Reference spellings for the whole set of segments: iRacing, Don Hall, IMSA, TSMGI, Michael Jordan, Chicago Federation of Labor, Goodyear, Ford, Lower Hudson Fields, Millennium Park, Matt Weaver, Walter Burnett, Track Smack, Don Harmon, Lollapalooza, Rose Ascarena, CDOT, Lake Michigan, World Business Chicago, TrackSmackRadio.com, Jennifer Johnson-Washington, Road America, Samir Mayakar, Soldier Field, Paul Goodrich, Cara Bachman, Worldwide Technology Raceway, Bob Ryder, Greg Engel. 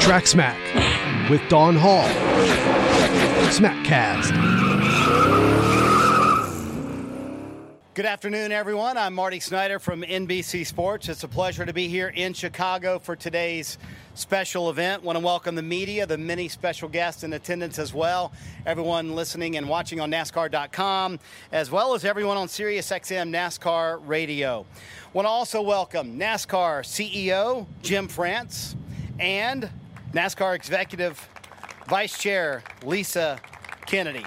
Track Smack with Don Hall. SmackCast. Good afternoon, everyone. I'm Marty Snyder from NBC Sports. It's a pleasure to be here in Chicago for today's special event. Want to welcome the media, the many special guests in attendance as well, everyone listening and watching on NASCAR.com, as well as everyone on SiriusXM NASCAR Radio. Want to also welcome NASCAR CEO Jim France and NASCAR Executive Vice Chair Lisa Kennedy.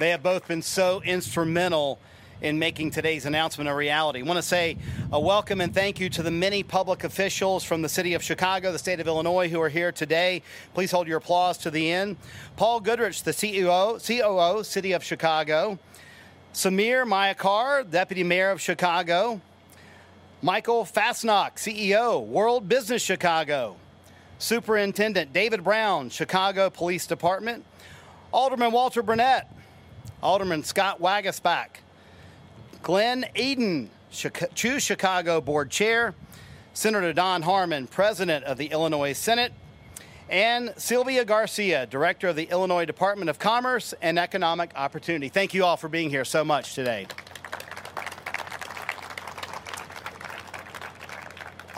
They have both been so instrumental in making today's announcement a reality. I want to say a welcome and thank you to the many public officials from the city of Chicago, the state of Illinois, who are here today. Please hold your applause to the end. Paul Goodrich, the COO, City of Chicago. Samir Mayakar, Deputy Mayor of Chicago. Michael Fasnock, CEO, World Business Chicago. Superintendent David Brown, Chicago Police Department. Alderman Walter Burnett. Alderman Scott Wagesbach. Glenn Eden, Choose Chicago Board Chair. Senator Don Harmon, President of the Illinois Senate. And Sylvia Garcia, Director of the Illinois Department of Commerce and Economic Opportunity. Thank you all for being here so much today.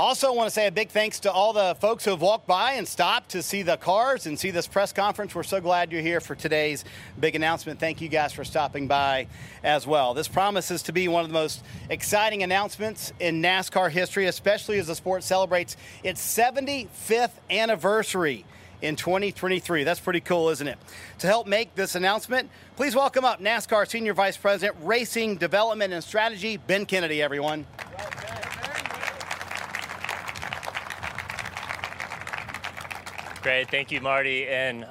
Also want to say a big thanks to all the folks who have walked by and stopped to see the cars and see this press conference. We're so glad you're here for today's big announcement. Thank you guys for stopping by as well. This promises to be one of the most exciting announcements in NASCAR history, especially as the sport celebrates its 75th anniversary in 2023. That's pretty cool, isn't it? To help make this announcement, please welcome up NASCAR Senior Vice President, Racing Development and Strategy, Ben Kennedy, everyone. Great. Thank you, Marty. And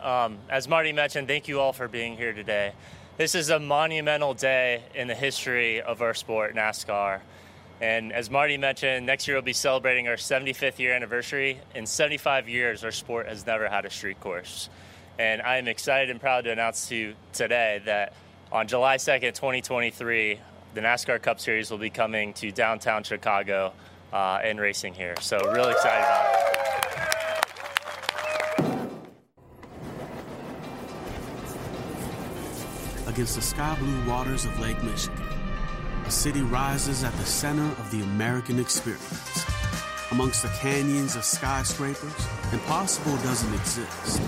as Marty mentioned, thank you all for being here today. This is a monumental day in the history of our sport, NASCAR. And as Marty mentioned, next year we'll be celebrating our 75th year anniversary. In 75 years, our sport has never had a street course. And I am excited and proud to announce to you today that on July 2nd, 2023, the NASCAR Cup Series will be coming to downtown Chicago and racing here. So really excited about it. Against the sky-blue waters of Lake Michigan, a city rises at the center of the American experience. Amongst the canyons of skyscrapers, impossible doesn't exist.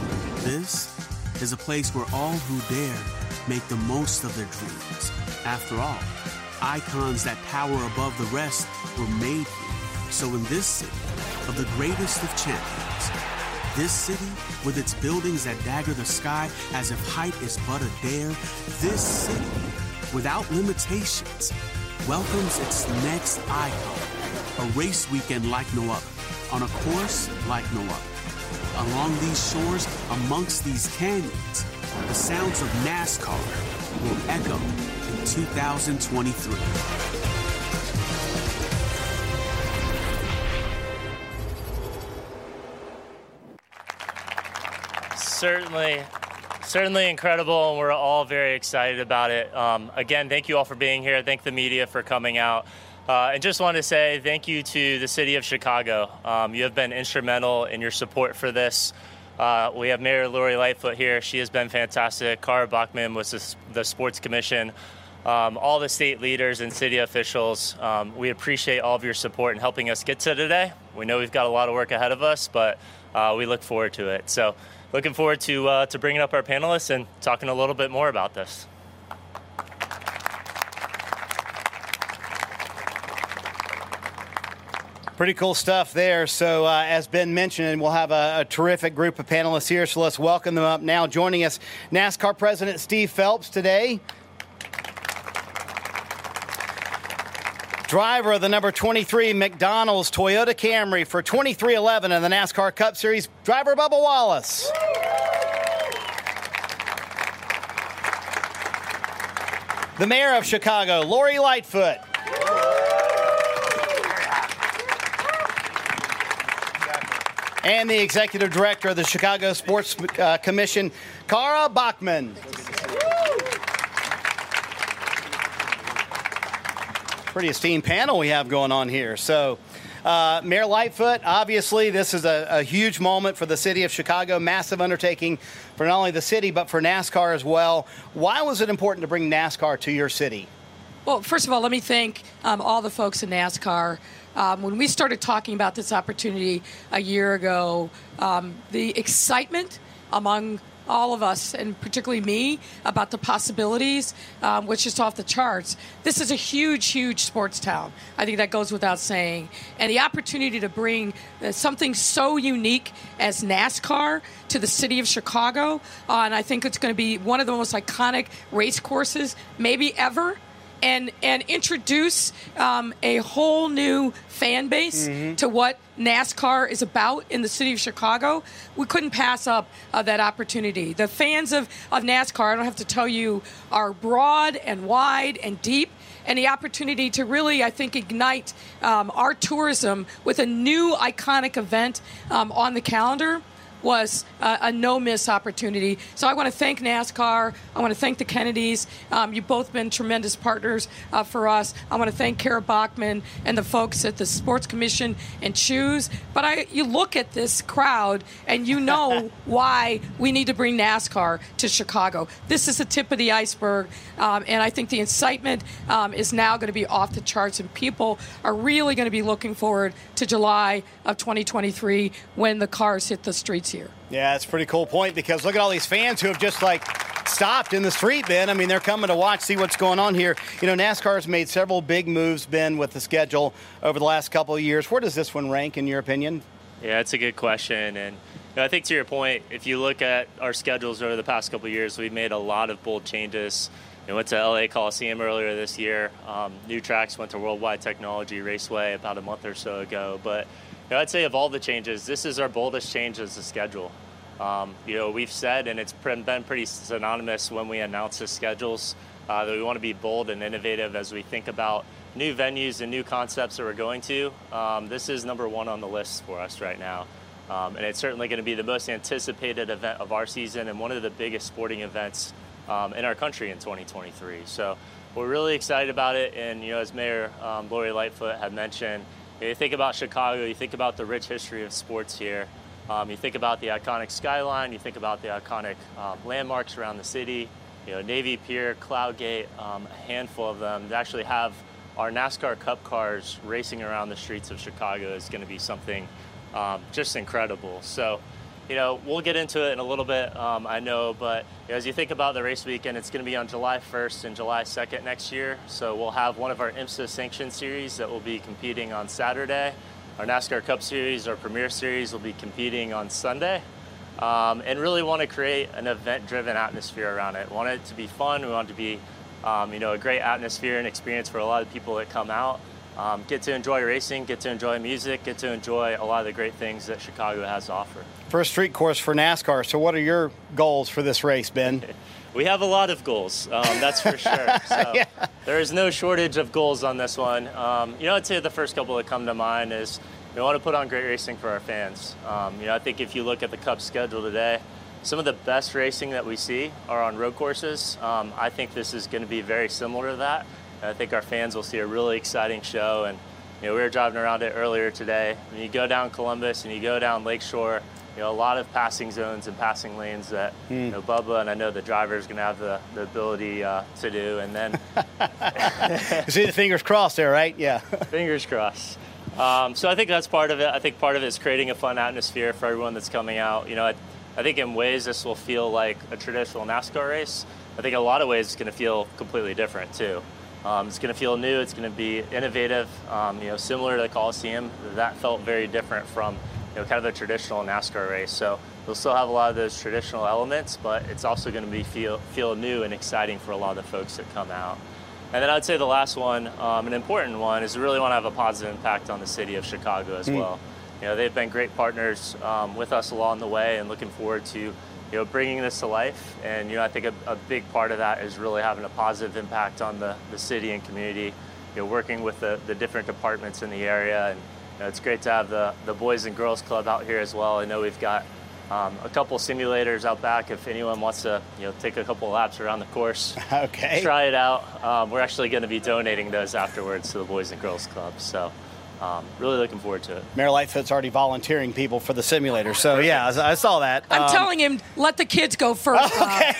This is a place where all who dare make the most of their dreams. After all, icons that tower above the rest were made here. So in this city of the greatest of champions, this city, with its buildings that dagger the sky as if height is but a dare, this city, without limitations, welcomes its next icon. A race weekend like no other, on a course like no other. Along these shores, amongst these canyons, the sounds of NASCAR will echo in 2023. Certainly incredible, and we're all very excited about it. Again, thank you all for being here. Thank the media for coming out. And just want to say thank you to the city of Chicago. You have been instrumental in your support for this. We have Mayor Lori Lightfoot here. She has been fantastic. Cara Bachman was the sports commission. All the state leaders and city officials. We appreciate all of your support in helping us get to today. We know we've got a lot of work ahead of us, but we look forward to it. So, looking forward to bringing up our panelists and talking a little bit more about this. Pretty cool stuff there. So as Ben mentioned, we'll have a terrific group of panelists here. So let's welcome them up now. Joining us, NASCAR President Steve Phelps today. Driver of the number 23 McDonald's Toyota Camry for 2311 in the NASCAR Cup Series, driver Bubba Wallace. The mayor of Chicago, Lori Lightfoot. And the executive director of the Chicago Sports Commission, Cara Bachman. Pretty esteemed panel we have going on here. So, Mayor Lightfoot, obviously this is a huge moment for the city of Chicago, massive undertaking for not only the city, but for NASCAR as well. Why was it important to bring NASCAR to your city? Well, first of all, let me thank all the folks in NASCAR. When we started talking about this opportunity a year ago, the excitement among all of us, and particularly me, about the possibilities, which is off the charts. This is a huge, huge sports town. I think that goes without saying. And the opportunity to bring something so unique as NASCAR to the city of Chicago, and I think it's going to be one of the most iconic race courses maybe ever, and introduce a whole new fan base to what NASCAR is about in the city of Chicago. We couldn't pass up that opportunity. The fans of NASCAR, I don't have to tell you, are broad and wide and deep, and the opportunity to really, I think, ignite our tourism with a new iconic event on the calendar was a no-miss opportunity. So I want to thank NASCAR. I want to thank the Kennedys. You've both been tremendous partners for us. I want to thank Cara Bachman and the folks at the Sports Commission and Choose. But you look at this crowd, and you know why we need to bring NASCAR to Chicago. This is the tip of the iceberg, and I think the incitement is now going to be off the charts, and people are really going to be looking forward to July of 2023 when the cars hit the streets here. Yeah, that's a pretty cool point, because look at all these fans who have just stopped in the street, Ben. I mean, they're coming to watch, see what's going on here. You know, NASCAR's made several big moves, Ben, with the schedule over the last couple of years. Where does this one rank, in your opinion? Yeah, that's a good question. And I think, to your point, if you look at our schedules over the past couple of years, we've made a lot of bold changes. We went to LA Coliseum earlier this year. New tracks, went to Worldwide Technology Raceway about a month or so ago. But I'd say of all the changes, this is our boldest change as a schedule. We've said, and it's been pretty synonymous when we announce the schedules, that we want to be bold and innovative as we think about new venues and new concepts that we're going to. This is number one on the list for us right now. And it's certainly going to be the most anticipated event of our season and one of the biggest sporting events in our country in 2023. So we're really excited about it. And, as Mayor Lori Lightfoot had mentioned, you think about Chicago, you think about the rich history of sports here, you think about the iconic skyline, you think about the iconic landmarks around the city, Navy Pier, Cloud Gate, a handful of them. To actually have our NASCAR Cup cars racing around the streets of Chicago is going to be something just incredible. So, we'll get into it in a little bit, I know, but as you think about the race weekend, it's going to be on July 1st and July 2nd next year. So we'll have one of our IMSA sanctioned series that will be competing on Saturday. Our NASCAR Cup Series, our Premier Series, will be competing on Sunday. And really want to create an event-driven atmosphere around it. We want it to be fun. We want it to be, a great atmosphere and experience for a lot of people that come out. Get to enjoy racing, get to enjoy music, get to enjoy a lot of the great things that Chicago has to offer. First street course for NASCAR. So what are your goals for this race, Ben? We have a lot of goals, that's for sure. So yeah. There is no shortage of goals on this one. I'd say the first couple that come to mind is we want to put on great racing for our fans. I think if you look at the Cup schedule today, some of the best racing that we see are on road courses. I think this is going to be very similar to that. I think our fans will see a really exciting show. And, we were driving around it earlier today. When you go down Columbus and you go down Lakeshore, a lot of passing zones and passing lanes that, Bubba and I know the driver is going to have the ability to do. And then... See the fingers crossed there, right? Yeah. Fingers crossed. So I think that's part of it. I think part of it is creating a fun atmosphere for everyone that's coming out. I think in ways this will feel like a traditional NASCAR race. I think in a lot of ways it's going to feel completely different, too. It's going to feel new. It's going to be innovative. Similar to the Coliseum, that felt very different from kind of a traditional NASCAR race. So we'll still have a lot of those traditional elements, but it's also going to be feel new and exciting for a lot of the folks that come out. And then I'd say the last one, an important one, is we really want to have a positive impact on the city of Chicago as well. You know, they've been great partners with us along the way, and looking forward to, bringing this to life. And, I think a big part of that is really having a positive impact on the city and community, working with the different departments in the area. And it's great to have the Boys and Girls Club out here as well. I know we've got a couple simulators out back if anyone wants to, take a couple laps around the course. Okay. Try it out. We're actually going to be donating those afterwards to the Boys and Girls Club. So really looking forward to it. Mayor Lightfoot's already volunteering people for the simulator. So, yeah, I saw that. I'm telling him, let the kids go first. Okay.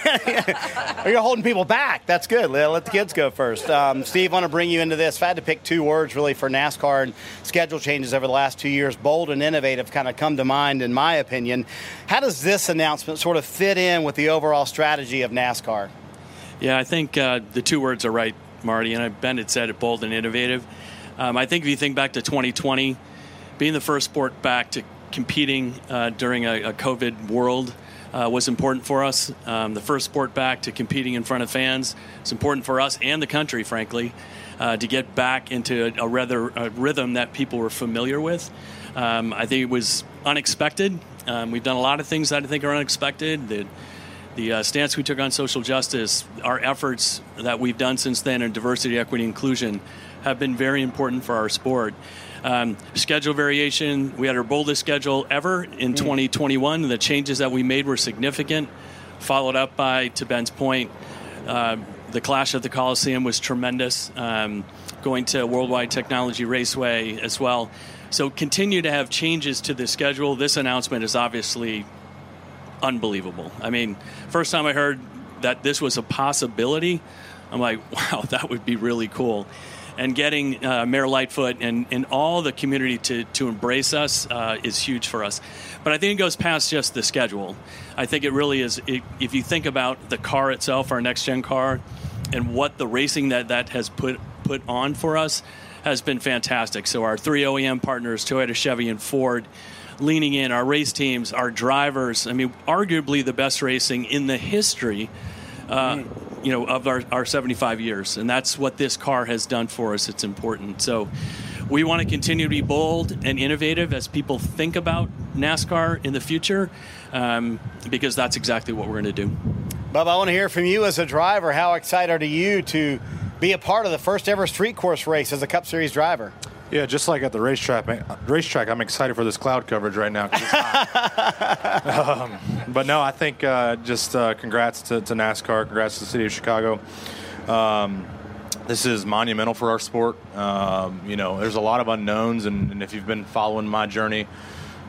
You're holding people back. That's good. Let the kids go first. Steve, I want to bring you into this. If I had to pick two words, really, for NASCAR and schedule changes over the last 2 years, bold and innovative kind of come to mind, in my opinion. How does this announcement sort of fit in with the overall strategy of NASCAR? Yeah, I think the two words are right, Marty. And Ben had said it, bold and innovative. I think if you think back to 2020, being the first sport back to competing during a COVID world was important for us. The first sport back to competing in front of fans is important for us and the country, frankly, to get back into a rhythm that people were familiar with. I think it was unexpected. We've done a lot of things that I think are unexpected. The stance we took on social justice, our efforts that we've done since then in diversity, equity, inclusion, have been very important for our sport. Schedule variation, we had our boldest schedule ever in 2021. The changes that we made were significant, followed up by, to Ben's point, the clash at the Coliseum was tremendous, going to Worldwide Technology Raceway as well. So continue to have changes to the schedule. This announcement is obviously unbelievable. I mean, first time I heard that this was a possibility, I'm like, wow, that would be really cool. And getting Mayor Lightfoot and all the community to embrace us is huge for us. But I think it goes past just the schedule. I think it really is, if you think about the car itself, our next-gen car, and what the racing that has put on for us has been fantastic. So our three OEM partners, Toyota, Chevy, and Ford, leaning in, our race teams, our drivers, I mean, arguably the best racing in the history of our 75 years. And that's what this car has done for us. It's important. So we want to continue to be bold and innovative as people think about NASCAR in the future, because that's exactly what we're going to do. Bubba, I want to hear from you as a driver. How excited are you to be a part of the first ever street course race as a Cup Series driver? Yeah, just like at the racetrack, I'm excited for this cloud coverage right now. Cause it's hot. But no, I think congrats to NASCAR, congrats to the city of Chicago. This is monumental for our sport. There's a lot of unknowns, and if you've been following my journey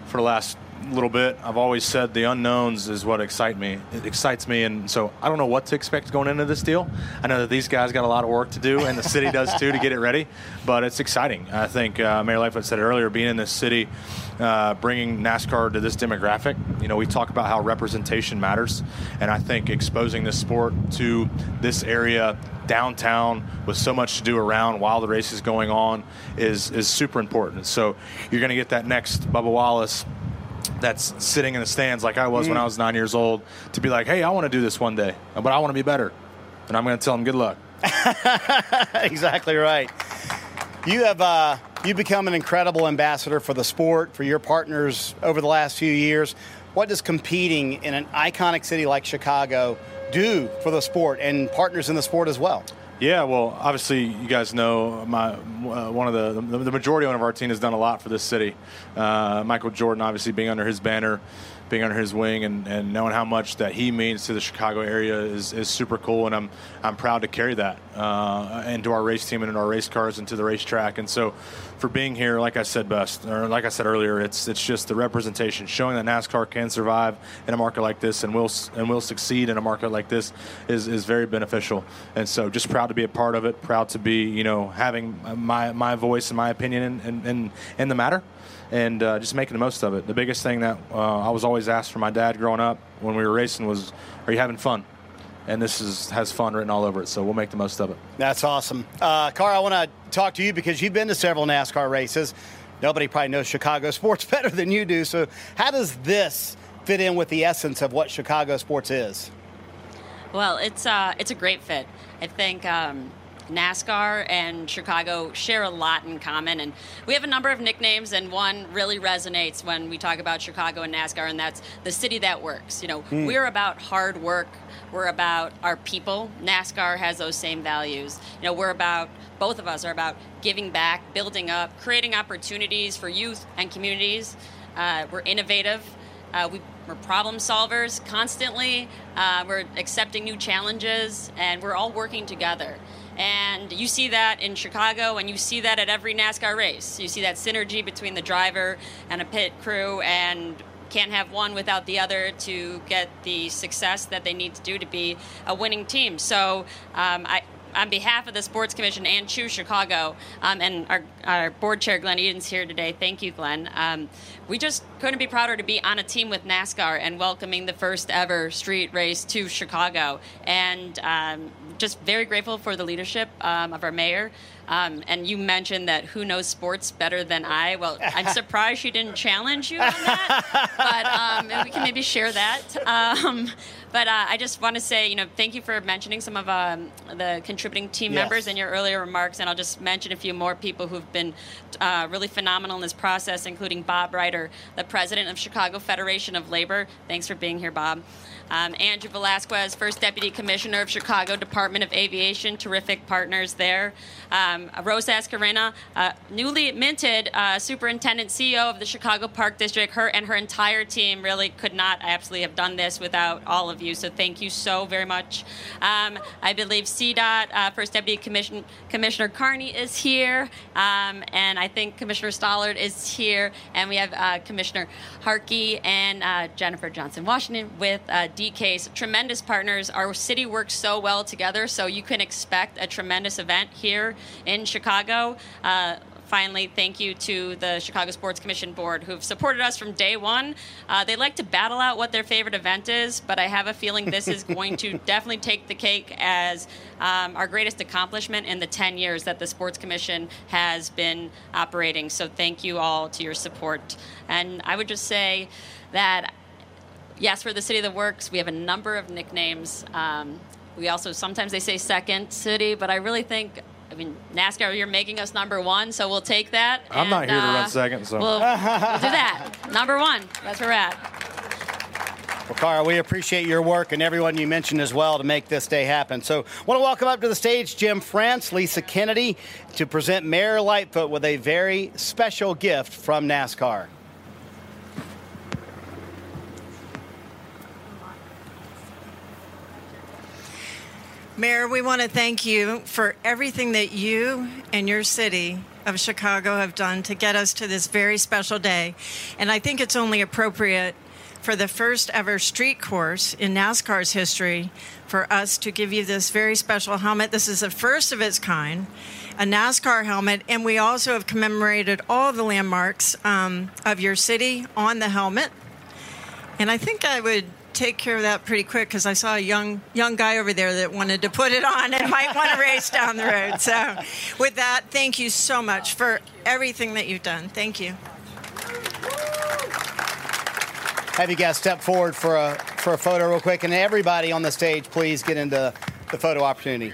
for the last little bit, I've always said the unknowns is what excites me, and so I don't know what to expect going into this deal. I know that these guys got a lot of work to do, and the city does too, to get it ready, but it's exciting. I think Mayor Lightfoot said earlier, being in this city, bringing NASCAR to this demographic, we talk about how representation matters, and I think exposing this sport to this area downtown with so much to do around while the race is going on is super important. So you're going to get that next Bubba Wallace that's sitting in the stands like I was when I was 9 years old, to be like, hey, I want to do this one day, but I want to be better. And I'm going to tell them good luck. Exactly right. You have you've become an incredible ambassador for the sport, for your partners over the last few years. What does competing in an iconic city like Chicago do for the sport and partners in the sport as well? Yeah, well, obviously, you guys know the majority owner of our team has done a lot for this city. Michael Jordan, obviously, being under his banner, being under his wing, and knowing how much that he means to the Chicago area is super cool, and I'm proud to carry that into our race team and in our race cars and to the racetrack. And so, for being here, like I said earlier, it's just the representation, showing that NASCAR can survive in a market like this and will succeed in a market like this is very beneficial. And so, just proud to be a part of it, proud to be having my voice and my opinion in the matter, and just making the most of it. The biggest thing that I was always asked from my dad growing up when we were racing was, are you having fun? And this has fun written all over it, so we'll make the most of it. That's awesome. Cara, I want to talk to you because you've been to several NASCAR races. Nobody probably knows Chicago sports better than you do, so how does this fit in with the essence of what Chicago sports is? Well, it's a great fit. I think NASCAR and Chicago share a lot in common, and we have a number of nicknames, and one really resonates when we talk about Chicago and NASCAR, and that's the city that works. You know, we're about hard work. We're about our people. NASCAR has those same values. You know, we're about, both of us are about giving back, building up, creating opportunities for youth and communities. We're innovative. We're problem solvers constantly. We're accepting new challenges, and we're all working together. And you see that in Chicago, and you see that at every NASCAR race. You see that synergy between the driver and a pit crew, and can't have one without the other to get the success that they need to do to be a winning team. So on behalf of the Sports Commission and Choose Chicago, and our board chair, Glenn Eden's here today. Thank you, Glenn. We just couldn't be prouder to be on a team with NASCAR and welcoming the first ever street race to Chicago. And just very grateful for the leadership of our mayor. And you mentioned that who knows sports better than I. Well, I'm surprised she didn't challenge you on that, but we can maybe share that. But I just want to say, you know, thank you for mentioning some of the contributing team members in your earlier remarks, and I'll just mention a few more people who've been really phenomenal in this process, including Bob Ryder, the president of Chicago Federation of Labor. Thanks for being here, Bob. Andrew Velasquez, first deputy commissioner of Chicago Department of Aviation, terrific partners there. Rose Ascarena, newly minted superintendent, CEO of the Chicago Park District. Her and her entire team really could not absolutely have done this without all of you, so thank you so very much. I believe CDOT, first deputy commissioner Carney is here, and I think Commissioner Stollard is here, and we have Commissioner Harkey and Jennifer Johnson-Washington with DK's tremendous partners. Our city works so well together, so you can expect a tremendous event here in Chicago. Finally, thank you to the Chicago Sports Commission Board, who've supported us from day one. They like to battle out what their favorite event is, but I have a feeling this is going to definitely take the cake as our greatest accomplishment in the 10 years that the Sports Commission has been operating. So thank you all to your support. And I would just say that, yes, for the City that Works, we have a number of nicknames. We also, sometimes they say second city, but I really think, NASCAR, you're making us number one, so we'll take that. I'm not here to run second, so we'll do that. Number one, that's where we're at. Well, Cara, we appreciate your work and everyone you mentioned as well to make this day happen. So I want to welcome up to the stage Jim France, Lisa Kennedy, to present Mayor Lightfoot with a very special gift from NASCAR. Mayor, we want to thank you for everything that you and your city of Chicago have done to get us to this very special day. And I think it's only appropriate for the first ever street course in NASCAR's history for us to give you this very special helmet. This is the first of its kind, a NASCAR helmet. And we also have commemorated all the landmarks of your city on the helmet. And I think I would take care of that pretty quick because I saw a young guy over there that wanted to put it on and might want to race down the road. So with that, thank you so much for everything that you've done. Thank you. Have you guys step forward for a photo real quick, and everybody on the stage, please get into the photo opportunity.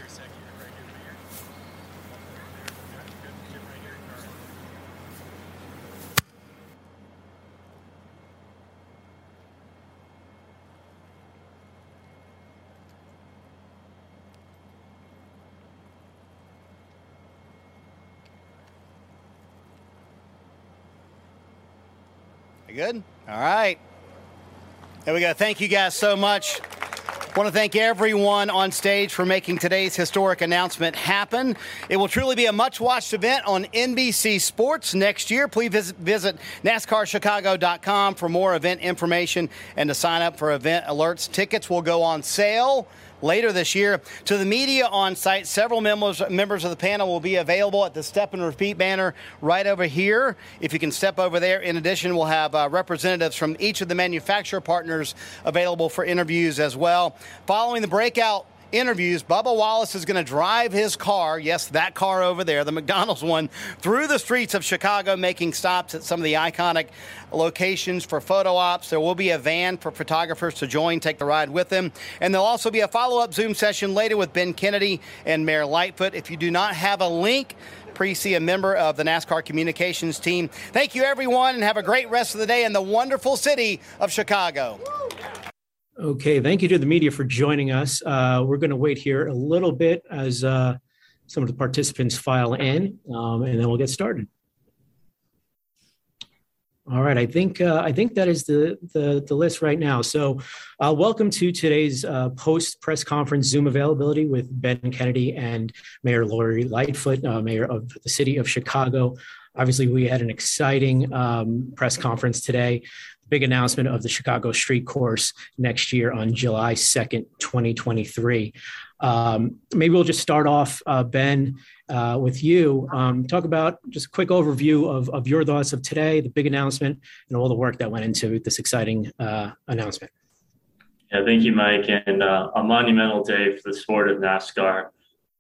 Good? All right. There we go. Thank you guys so much. I want to thank everyone on stage for making today's historic announcement happen. It will truly be a much-watched event on NBC Sports next year. Please visit NASCARChicago.com for more event information and to sign up for event alerts. Tickets will go on sale later this year. To the media on site, several members of the panel will be available at the Step and Repeat banner right over here. If you can step over there. In addition, we'll have representatives from each of the manufacturer partners available for interviews as well. Following the breakout interviews, Bubba Wallace is going to drive his car, yes, that car over there, the McDonald's one, through the streets of Chicago, making stops at some of the iconic locations for photo ops. There will be a van for photographers to join, take the ride with them. And there'll also be a follow-up Zoom session later with Ben Kennedy and Mayor Lightfoot. If you do not have a link, please see a member of the NASCAR communications team. Thank you, everyone, and have a great rest of the day in the wonderful city of Chicago. Okay, thank you to the media for joining us. We're going to wait here a little bit as some of the participants file in, and then we'll get started. All right, I think that is the list right now. So welcome to today's post-press conference Zoom availability with Ben Kennedy and Mayor Lori Lightfoot, Mayor of the City of Chicago. Obviously, we had an exciting press conference today. Big announcement of the Chicago Street Course next year on July 2nd, 2023. Maybe we'll just start off, Ben, with you. Talk about just a quick overview of your thoughts of today, the big announcement, and all the work that went into this exciting announcement. Yeah, thank you, Mike. And a monumental day for the sport of NASCAR.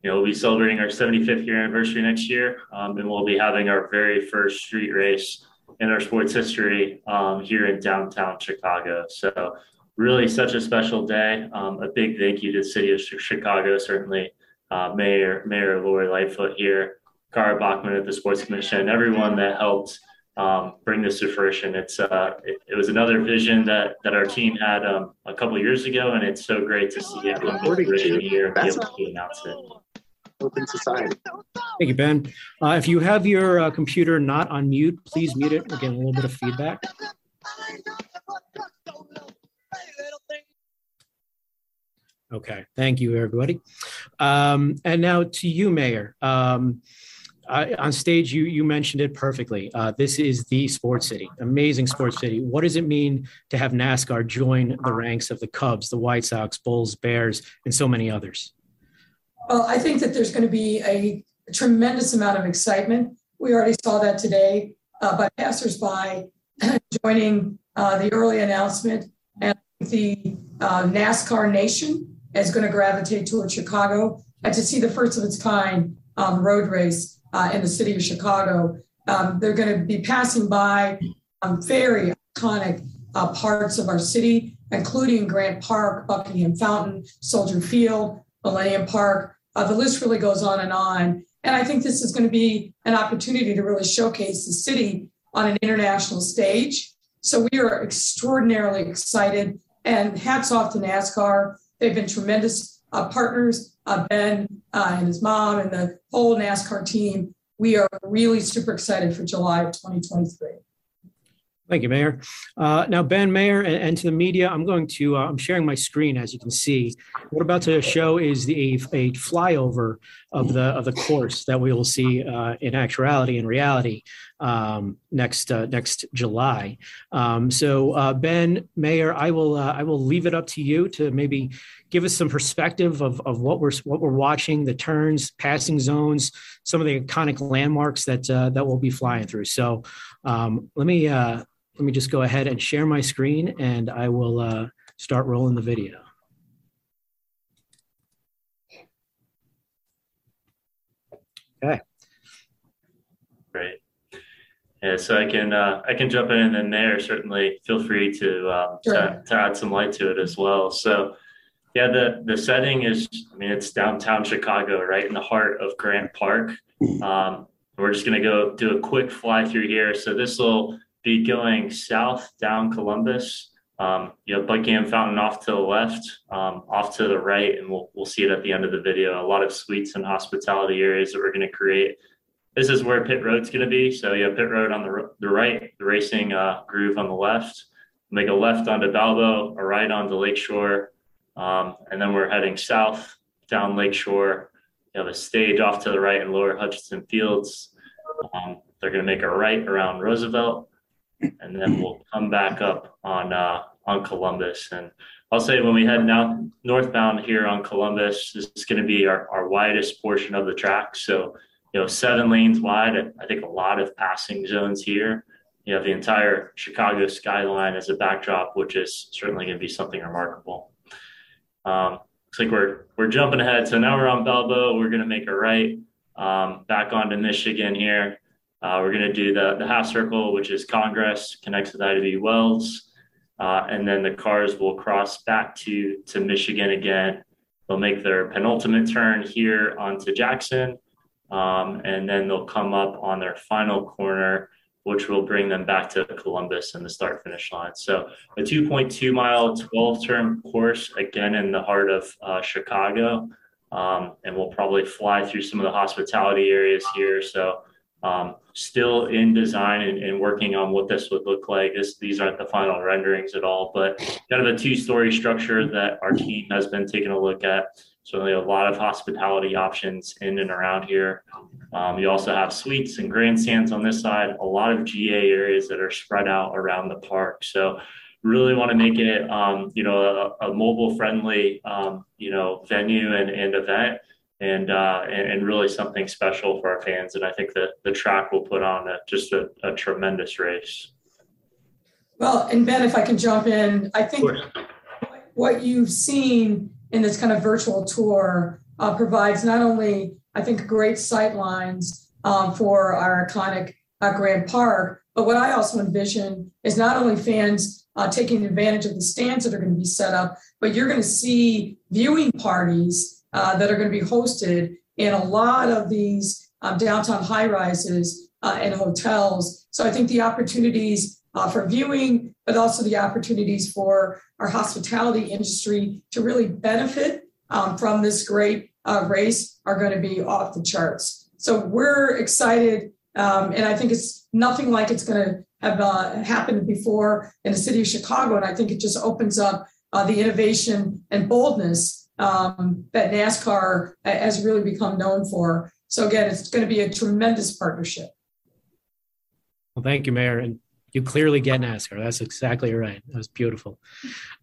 You know, we'll be celebrating our 75th year anniversary next year, and we'll be having our very first street race in our sports history here in downtown Chicago. So really such a special day. A big thank you to the city of Chicago, certainly Mayor Lori Lightfoot here, Cara Bachman at the Sports Commission, everyone that helped bring this to fruition. It's it was another vision that our team had a couple of years ago, and it's so great to see it come to fruition here and be able to announce it. Open society. Thank you, Ben. If you have your computer not on mute, please mute it. We're getting a little bit of feedback. Okay. Thank you, everybody. And now to you, Mayor. On stage, you mentioned it perfectly. This is the sports city, amazing sports city. What does it mean to have NASCAR join the ranks of the Cubs, the White Sox, Bulls, Bears, and so many others? Well, I think that there's going to be a tremendous amount of excitement. We already saw that today by passersby joining the early announcement. And the NASCAR nation is going to gravitate toward Chicago. And to see the first of its kind road race in the city of Chicago, they're going to be passing by very iconic parts of our city, including Grant Park, Buckingham Fountain, Soldier Field, Millennium Park. The list really goes on and on. And I think this is going to be an opportunity to really showcase the city on an international stage. So we are extraordinarily excited, and hats off to NASCAR. They've been tremendous partners, Ben and his mom and the whole NASCAR team. We are really super excited for July of 2023. Thank you, Mayor. Now, Ben, Mayor, and to the media, I'm going to, I'm sharing my screen, as you can see. What I'm about to show is a flyover of the course that we will see in actuality and reality next July. So, Ben, Mayor, I will leave it up to you to maybe give us some perspective of what we're watching, the turns, passing zones, some of the iconic landmarks that we'll be flying through. So, let me just go ahead and share my screen, and I will start rolling the video. Okay. Great. Yeah, so I can jump in, and then Mayor, certainly feel free to add some light to it as well. So, yeah, the setting is, I mean, it's downtown Chicago, right in the heart of Grant Park. We're just going to go do a quick fly through here. So this will be going south down Columbus, Buckingham Fountain off to the left, off to the right, and we'll see it at the end of the video. A lot of suites and hospitality areas that we're going to create. This is where Pit Road's going to be. So you have Pit Road on the right, the racing groove on the left. Make a left onto Balbo, a right onto Lakeshore, and then we're heading south down Lakeshore. You have a stage off to the right in Lower Hudson Fields. They're going to make a right around Roosevelt, and then we'll come back up on Columbus. And I'll say when we head now northbound here on Columbus, this is going to be our widest portion of the track. So, you know, 7 lanes wide, and I think a lot of passing zones here. You have the entire Chicago skyline as a backdrop, which is certainly going to be something remarkable. looks like we're jumping ahead. So now we're on Balboa. We're going to make a right back onto Michigan here. We're going to do the half circle, which is Congress, connects with Ida B. Wells. And then the cars will cross back to Michigan again. They'll make their penultimate turn here onto Jackson. And then they'll come up on their final corner, which will bring them back to Columbus and the start finish line. So a 2.2 mile, 12 turn course, again, in the heart of Chicago. And we'll probably fly through some of the hospitality areas here. So still in design and working on what this would look like. These aren't the final renderings at all, but kind of a two-story structure that our team has been taking a look at. So there are a lot of hospitality options in and around here. You also have suites and grandstands on this side, a lot of GA areas that are spread out around the park. So really want to make it, a mobile friendly, venue and event and really something special for our fans. And I think that the track will put on a tremendous race. Well, and Ben, if I can jump in, I think what you've seen in this kind of virtual tour provides not only, I think, great sight lines for our iconic Grant Park, but what I also envision is not only fans taking advantage of the stands that are going to be set up, but you're going to see viewing parties that are going to be hosted in a lot of these downtown high rises and hotels. So I think the opportunities for viewing, but also the opportunities for our hospitality industry to really benefit from this great race are going to be off the charts. So we're excited. And I think it's nothing like it's going to have happened before in the city of Chicago. And I think it just opens up the innovation and boldness that NASCAR has really become known for. So again, it's going to be a tremendous partnership. Well, thank you, Mayor. And you clearly get NASCAR. That's exactly right. That was beautiful.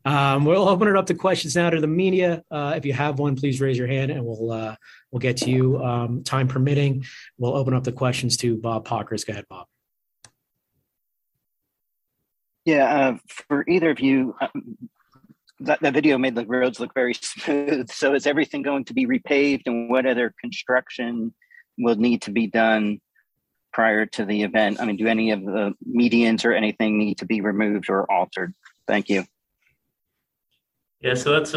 We'll open it up to questions now to the media. If you have one, please raise your hand and we'll get to you. Time permitting, we'll open up the questions to Bob Pockers. Go ahead, Bob. Yeah, for either of you, that video made the roads look very smooth. So is everything going to be repaved, and what other construction will need to be done prior to the event? I mean, do any of the medians or anything need to be removed or altered? Thank you. Yeah, so that's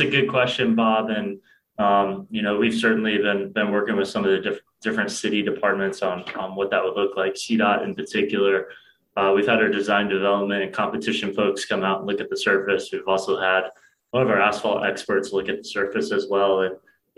a good question, Bob. And, we've certainly been working with some of the different city departments on what that would look like. CDOT in particular, we've had our design development and competition folks come out and look at the surface. We've also had one of our asphalt experts look at the surface as well. And,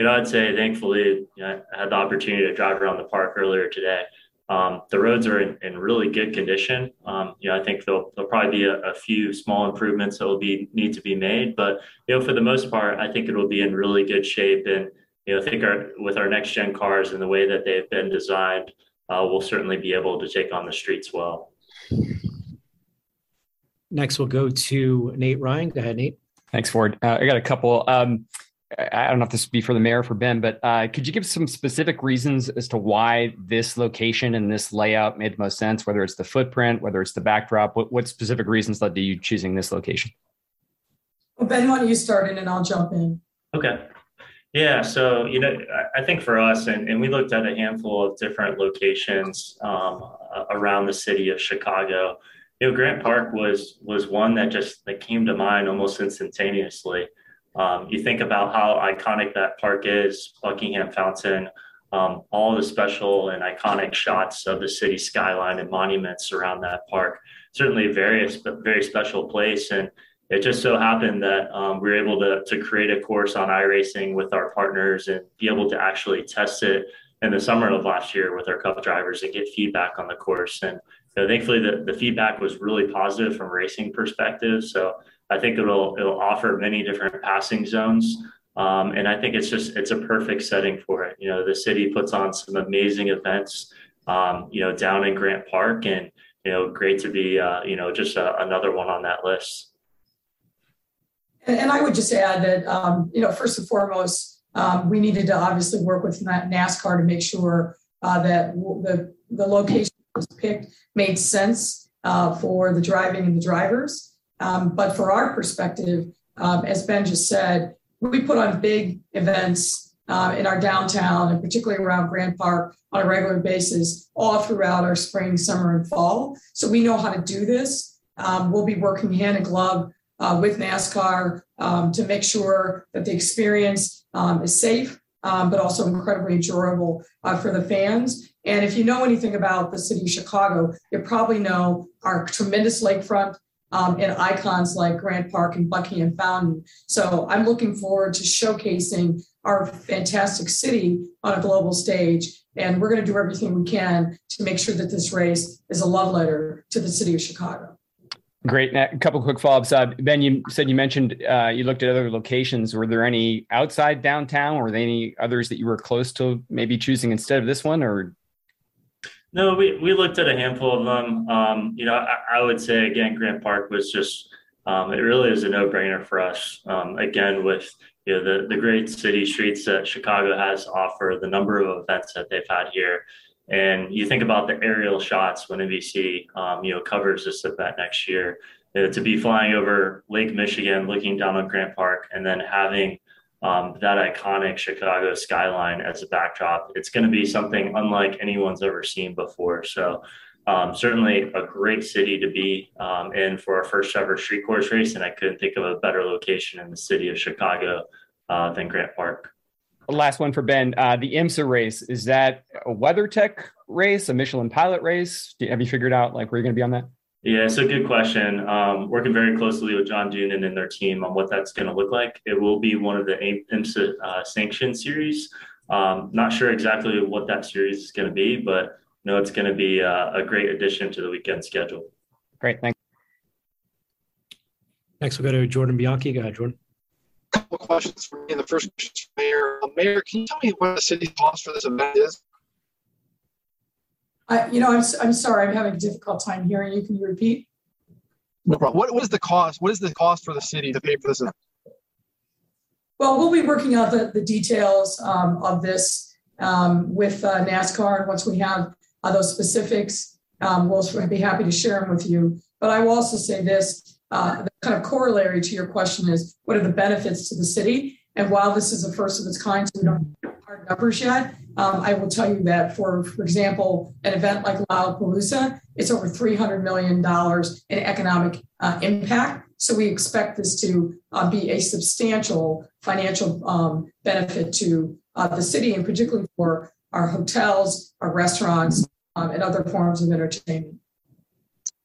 I'd say, thankfully, I had the opportunity to drive around the park earlier today. The roads are in really good condition. I think there'll probably be a few small improvements that need to be made, but for the most part, I think it will be in really good shape. And I think with our next gen cars and the way that they've been designed, we'll certainly be able to take on the streets well. Next, we'll go to Nate Ryan. Go ahead, Nate. Thanks, Ford. I got a couple. I don't know if this would be for the mayor or for Ben, but could you give some specific reasons as to why this location and this layout made the most sense, whether it's the footprint, whether it's the backdrop? What specific reasons led to you choosing this location? Well, Ben, why don't you start in and I'll jump in. Okay. Yeah. So, I think for us, and we looked at a handful of different locations around the city of Chicago. Grant Park was one that came to mind almost instantaneously. You think about how iconic that park is, Buckingham Fountain, all the special and iconic shots of the city skyline and monuments around that park. Certainly a very special place. And it just so happened that we were able to create a course on iRacing with our partners and be able to actually test it in the summer of last year with our Cup drivers and get feedback on the course. And thankfully, the feedback was really positive from a racing perspective. So I think it'll offer many different passing zones. And I think it's a perfect setting for it. The city puts on some amazing events, down in Grant Park, and, great to be, just another one on that list. And I would just add that, first and foremost, we needed to obviously work with NASCAR to make sure that the location was picked made sense for the driving and the drivers. But for our perspective, as Ben just said, we put on big events in our downtown and particularly around Grant Park on a regular basis all throughout our spring, summer, and fall. So we know how to do this. We'll be working hand in glove with NASCAR to make sure that the experience is safe, but also incredibly enjoyable for the fans. And if you know anything about the city of Chicago, you probably know our tremendous lakefront and icons like Grant Park and Buckingham Fountain. So I'm looking forward to showcasing our fantastic city on a global stage. And we're going to do everything we can to make sure that this race is a love letter to the city of Chicago. Great. A couple of quick follow-ups. Ben, you said you mentioned you looked at other locations. Were there any outside downtown? Were there any others that you were close to maybe choosing instead of this one? Or no, we looked at a handful of them. I would say, again, Grant Park was just, it really is a no-brainer for us. Again, with the great city streets that Chicago has to offer, the number of events that they've had here. And you think about the aerial shots when NBC, covers this event next year, to be flying over Lake Michigan, looking down on Grant Park, and then having that iconic Chicago skyline as a backdrop. It's going to be something unlike anyone's ever seen before. So certainly a great city to be in for our first ever street course race. And I couldn't think of a better location in the city of Chicago than Grant Park. Last one for Ben. The IMSA race, is that a WeatherTech race, a Michelin pilot race? Have you figured out like where you're going to be on that? Yeah, so good question. Working very closely with John Doonan and their team on what that's going to look like. It will be one of the IMSA sanction series. Not sure exactly what that series is going to be, but no, it's going to be a great addition to the weekend schedule. Great, thanks. Next, we'll go to Jordan Bianchi. Go ahead, Jordan. Couple of questions for me. And the first question is for Mayor. Mayor, can you tell me what the city's cost for this event is? I'm sorry. I'm having a difficult time hearing you. Can you repeat? No problem. What is the cost? What is the cost for the city to pay for this event? Well, we'll be working out the details of this with NASCAR. And once we have those specifics, we'll be happy to share them with you. But I will also say this. The kind of corollary to your question is, what are the benefits to the city? And while this is the first of its kind, so we don't have hard numbers yet, I will tell you that, for example, an event like Lollapalooza, it's over $300 million in economic impact. So we expect this to be a substantial financial benefit to the city, and particularly for our hotels, our restaurants, and other forms of entertainment.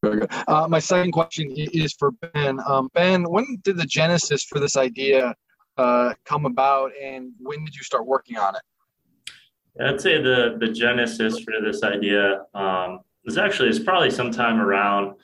Very good. My second question is for Ben. Ben, when did the genesis for this idea come about, and when did you start working on it? I'd say the genesis for this idea is probably sometime around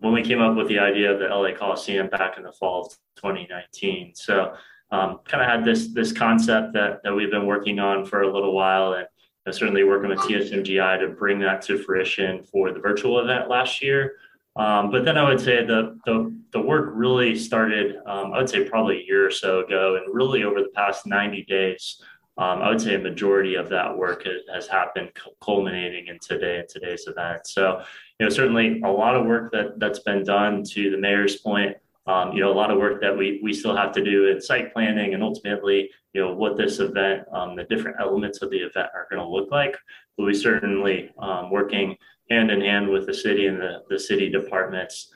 when we came up with the idea of the LA Coliseum back in the fall of 2019. So kind of had this concept that we've been working on for a little while, and certainly working with TSMGI to bring that to fruition for the virtual event last year. But then I would say the work really started, I would say probably a year or so ago, and really over the past 90 days, I would say a majority of that work has happened, culminating in today's event. So, certainly a lot of work that's been done, to the mayor's point. A lot of work that we still have to do in site planning, and ultimately, what this event, the different elements of the event are going to look like. But we certainly working hand in hand with the city and the city departments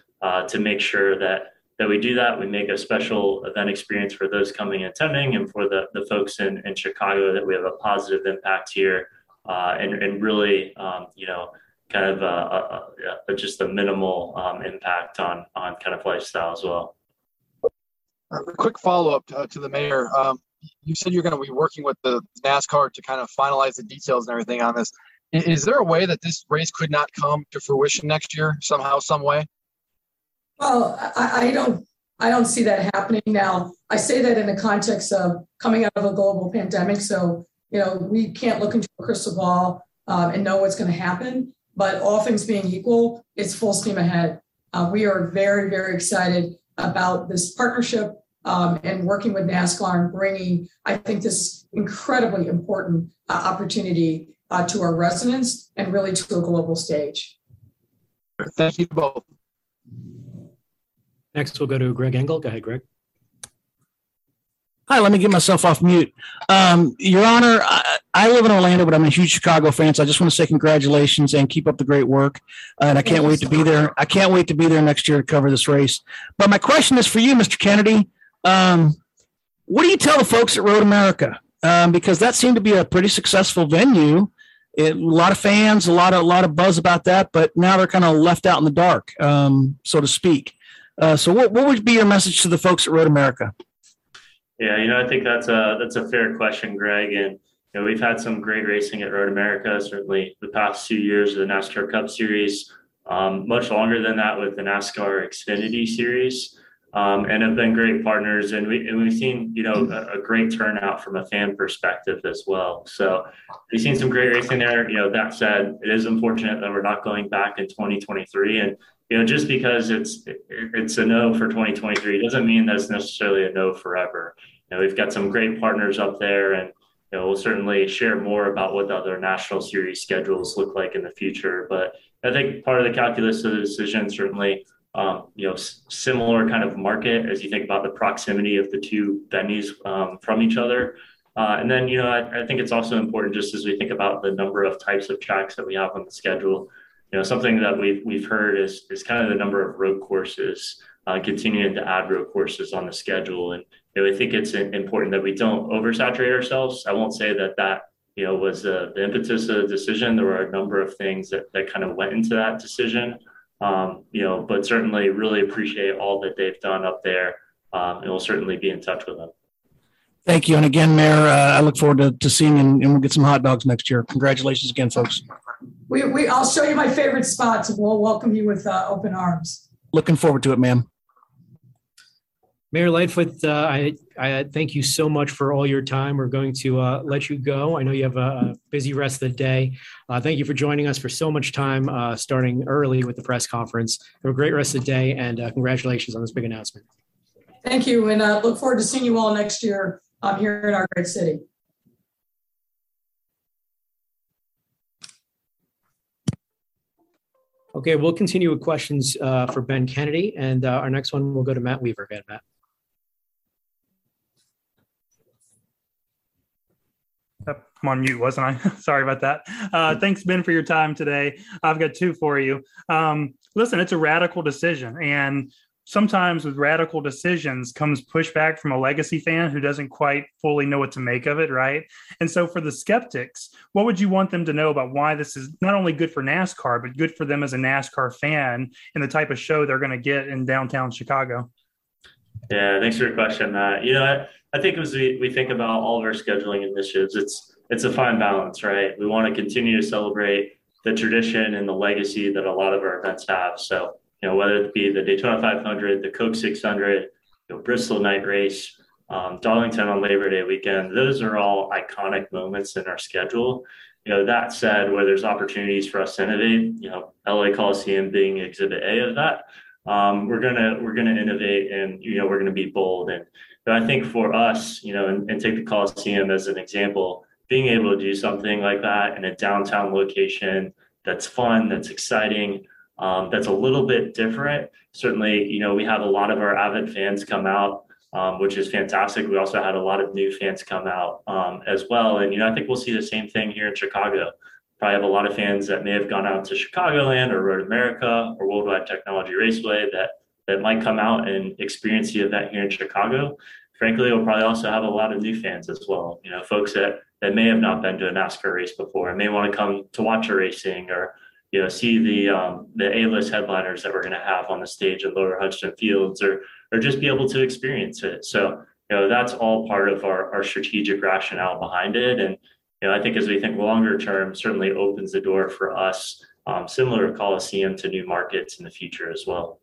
to make sure that we do that. We make a special event experience for those coming and attending, and for the folks in Chicago, that we have a positive impact here, and really, kind of just a minimal impact on kind of lifestyle as well. A quick follow-up to the mayor. You said you're going to be working with the NASCAR to kind of finalize the details and everything on this. Is there a way that this race could not come to fruition next year somehow, some way? Well, I don't see that happening now. I say that in the context of coming out of a global pandemic. So, we can't look into a crystal ball and know what's going to happen. But all things being equal, it's full steam ahead. We are very, very excited about this partnership and working with NASCAR and bringing, I think, this incredibly important opportunity to our residents and really to a global stage. Thank you both. Next, we'll go to Greg Engel. Go ahead, Greg. Hi, let me get myself off mute. Your Honor, I live in Orlando, but I'm a huge Chicago fan, so I just want to say congratulations and keep up the great work. And I can't wait to be there. I can't wait to be there next year to cover this race. But my question is for you, Mr. Kennedy. What do you tell the folks at Road America? Because that seemed to be a pretty successful venue. A lot of fans, a lot of buzz about that, but now they're kind of left out in the dark, so to speak. So what would be your message to the folks at Road America? Yeah, I think that's a fair question, Greg. And we've had some great racing at Road America, certainly the past 2 years of the NASCAR Cup Series, much longer than that with the NASCAR Xfinity Series, and have been great partners. And we've seen, a great turnout from a fan perspective as well. So we've seen some great racing there. That said, it is unfortunate that we're not going back in 2023. And just because it's a no for 2023 doesn't mean that's necessarily a no forever. We've got some great partners up there, and we'll certainly share more about what the other national series schedules look like in the future. But I think part of the calculus of the decision, certainly, similar kind of market as you think about the proximity of the two venues from each other. And then, I think it's also important just as we think about the number of types of tracks that we have on the schedule. Something that we've heard is kind of the number of road courses, continuing to add road courses on the schedule. And I think it's important that we don't oversaturate ourselves. I won't say that was the impetus of the decision. There were a number of things that kind of went into that decision, but certainly really appreciate all that they've done up there. And we'll certainly be in touch with them. Thank you. And again, Mayor, I look forward to seeing you, and we'll get some hot dogs next year. Congratulations again, folks. I'll show you my favorite spots, and we'll welcome you with open arms. Looking forward to it, ma'am. Mayor Lightfoot, I thank you so much for all your time. We're going to let you go. I know you have a busy rest of the day. Thank you for joining us for so much time, starting early with the press conference. Have a great rest of the day, and congratulations on this big announcement. Thank you, and look forward to seeing you all next year here in our great city. Okay, we'll continue with questions for Ben Kennedy, and our next one will go to Matt Weaver. Go ahead, Matt. I'm on mute, wasn't I? Sorry about that. Thanks, Ben, for your time today. I've got two for you. Listen, it's a radical decision, and sometimes with radical decisions comes pushback from a legacy fan who doesn't quite fully know what to make of it, right? And so for the skeptics, what would you want them to know about why this is not only good for NASCAR, but good for them as a NASCAR fan and the type of show they're going to get in downtown Chicago? Yeah, thanks for your question, Matt. I think as we think about all of our scheduling initiatives, it's a fine balance, right? We want to continue to celebrate the tradition and the legacy that a lot of our events have. So whether it be the Daytona 500, the Coke 600, Bristol night race, Darlington on Labor Day weekend, those are all iconic moments in our schedule. That said, where there's opportunities for us to innovate, LA Coliseum being Exhibit A of that, we're gonna innovate, and we're gonna be bold. And I think for us, and take the Coliseum as an example, being able to do something like that in a downtown location that's fun, that's exciting. That's a little bit different. Certainly, we have a lot of our avid fans come out, which is fantastic. We also had a lot of new fans come out as well. And, I think we'll see the same thing here in Chicago. Probably have a lot of fans that may have gone out to Chicagoland or Road America or Worldwide Technology Raceway that might come out and experience the event here in Chicago. Frankly, we'll probably also have a lot of new fans as well. Folks that may have not been to a NASCAR race before and may want to come to watch a racing or see the A-list headliners that we're going to have on the stage at Lower Hudson Fields, or just be able to experience it. So, that's all part of our strategic rationale behind it. And, I think as we think longer term, certainly opens the door for us, similar to Coliseum, to new markets in the future as well.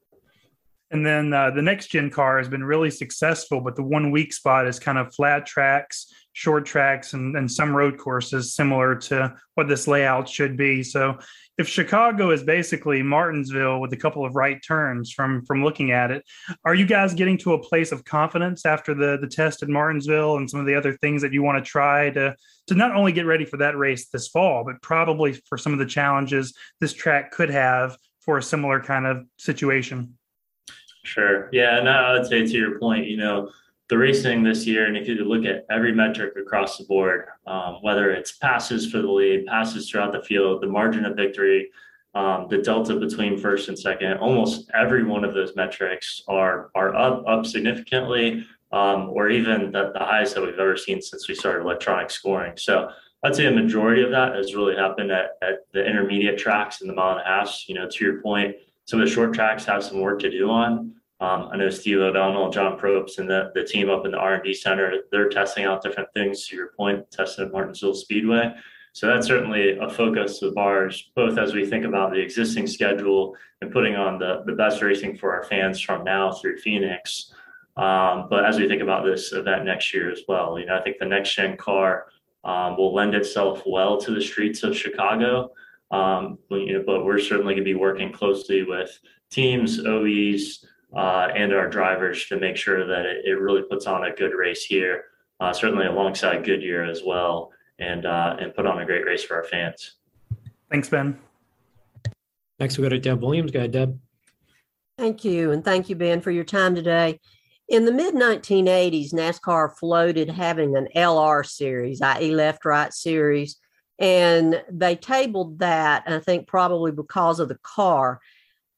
And then the next gen car has been really successful, but the one weak spot is kind of flat tracks, short tracks, and some road courses similar to what this layout should be. So if Chicago is basically Martinsville with a couple of right turns from looking at it, are you guys getting to a place of confidence after the test at Martinsville and some of the other things that you want to try to not only get ready for that race this fall, but probably for some of the challenges this track could have for a similar kind of situation? Sure. Yeah. And I would say to your point, the racing this year, and if you could look at every metric across the board, whether it's passes for the lead, passes throughout the field, the margin of victory, the delta between first and second, almost every one of those metrics are up significantly, or even the highest that we've ever seen since we started electronic scoring. So I'd say a majority of that has really happened at the intermediate tracks and the mile and a half. You know, to your point, some of the short tracks have some work to do on. I know Steve O'Donnell, John Probst, and the team up in the R&D Center, they're testing out different things, to your point, testing at Martinsville Speedway. So that's certainly a focus of ours, both as we think about the existing schedule and putting on the best racing for our fans from now through Phoenix. But as we think about this event next year as well, you know, I think the next gen car will lend itself well to the streets of Chicago. You know, but we're certainly going to be working closely with teams, OEs, and our drivers to make sure that it really puts on a good race here, certainly alongside Goodyear as well, and put on a great race for our fans. Thanks, Ben. Next, we go to Deb Williams. Go ahead, Deb. Thank you, and thank you, Ben, for your time today. In the mid-1980s, NASCAR floated having an LR series, i.e. left-right series, and they tabled that, I think probably because of the car.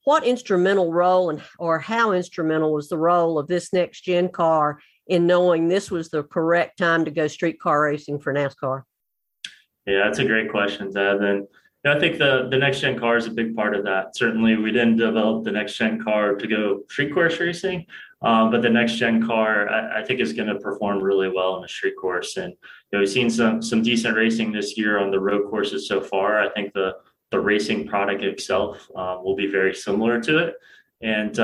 What instrumental role or how instrumental was the role of this next gen car in knowing this was the correct time to go street car racing for NASCAR? Yeah, that's a great question, Deb. And I think the next gen car is a big part of that. Certainly we didn't develop the next gen car to go street course racing, but the next gen car, I think, is going to perform really well in the street course. And you know, we've seen some decent racing this year on the road courses so far. I think the racing product itself will be very similar to it. And,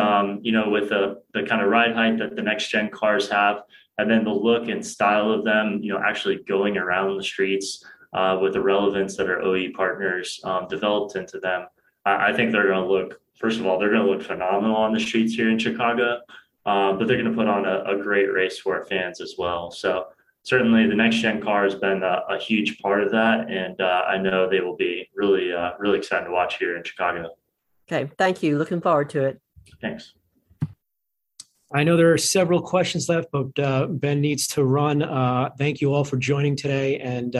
you know, with the kind of ride height that the next gen cars have, and then the look and style of them, you know, actually going around the streets with the relevance that our OE partners developed into them. I think they're going to look, first of all, they're going to look phenomenal on the streets here in Chicago, but they're going to put on a great race for our fans as well. So certainly the next gen car has been a huge part of that. And I know they will be really, really excited to watch here in Chicago. Okay. Thank you. Looking forward to it. Thanks. I know there are several questions left, but Ben needs to run. Thank you all for joining today. And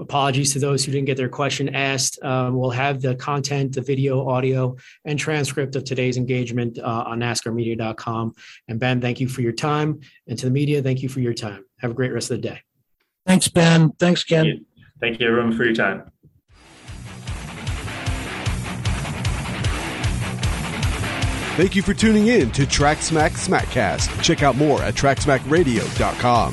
apologies to those who didn't get their question asked. We'll have the content, the video, audio, and transcript of today's engagement on NASCARmedia.com. And Ben, thank you for your time. And to the media, thank you for your time. Have a great rest of the day. Thanks, Ben. Thanks, Ken. Thank you everyone, for your time. Thank you for tuning in to Track Smack SmackCast. Check out more at TrackSmackRadio.com.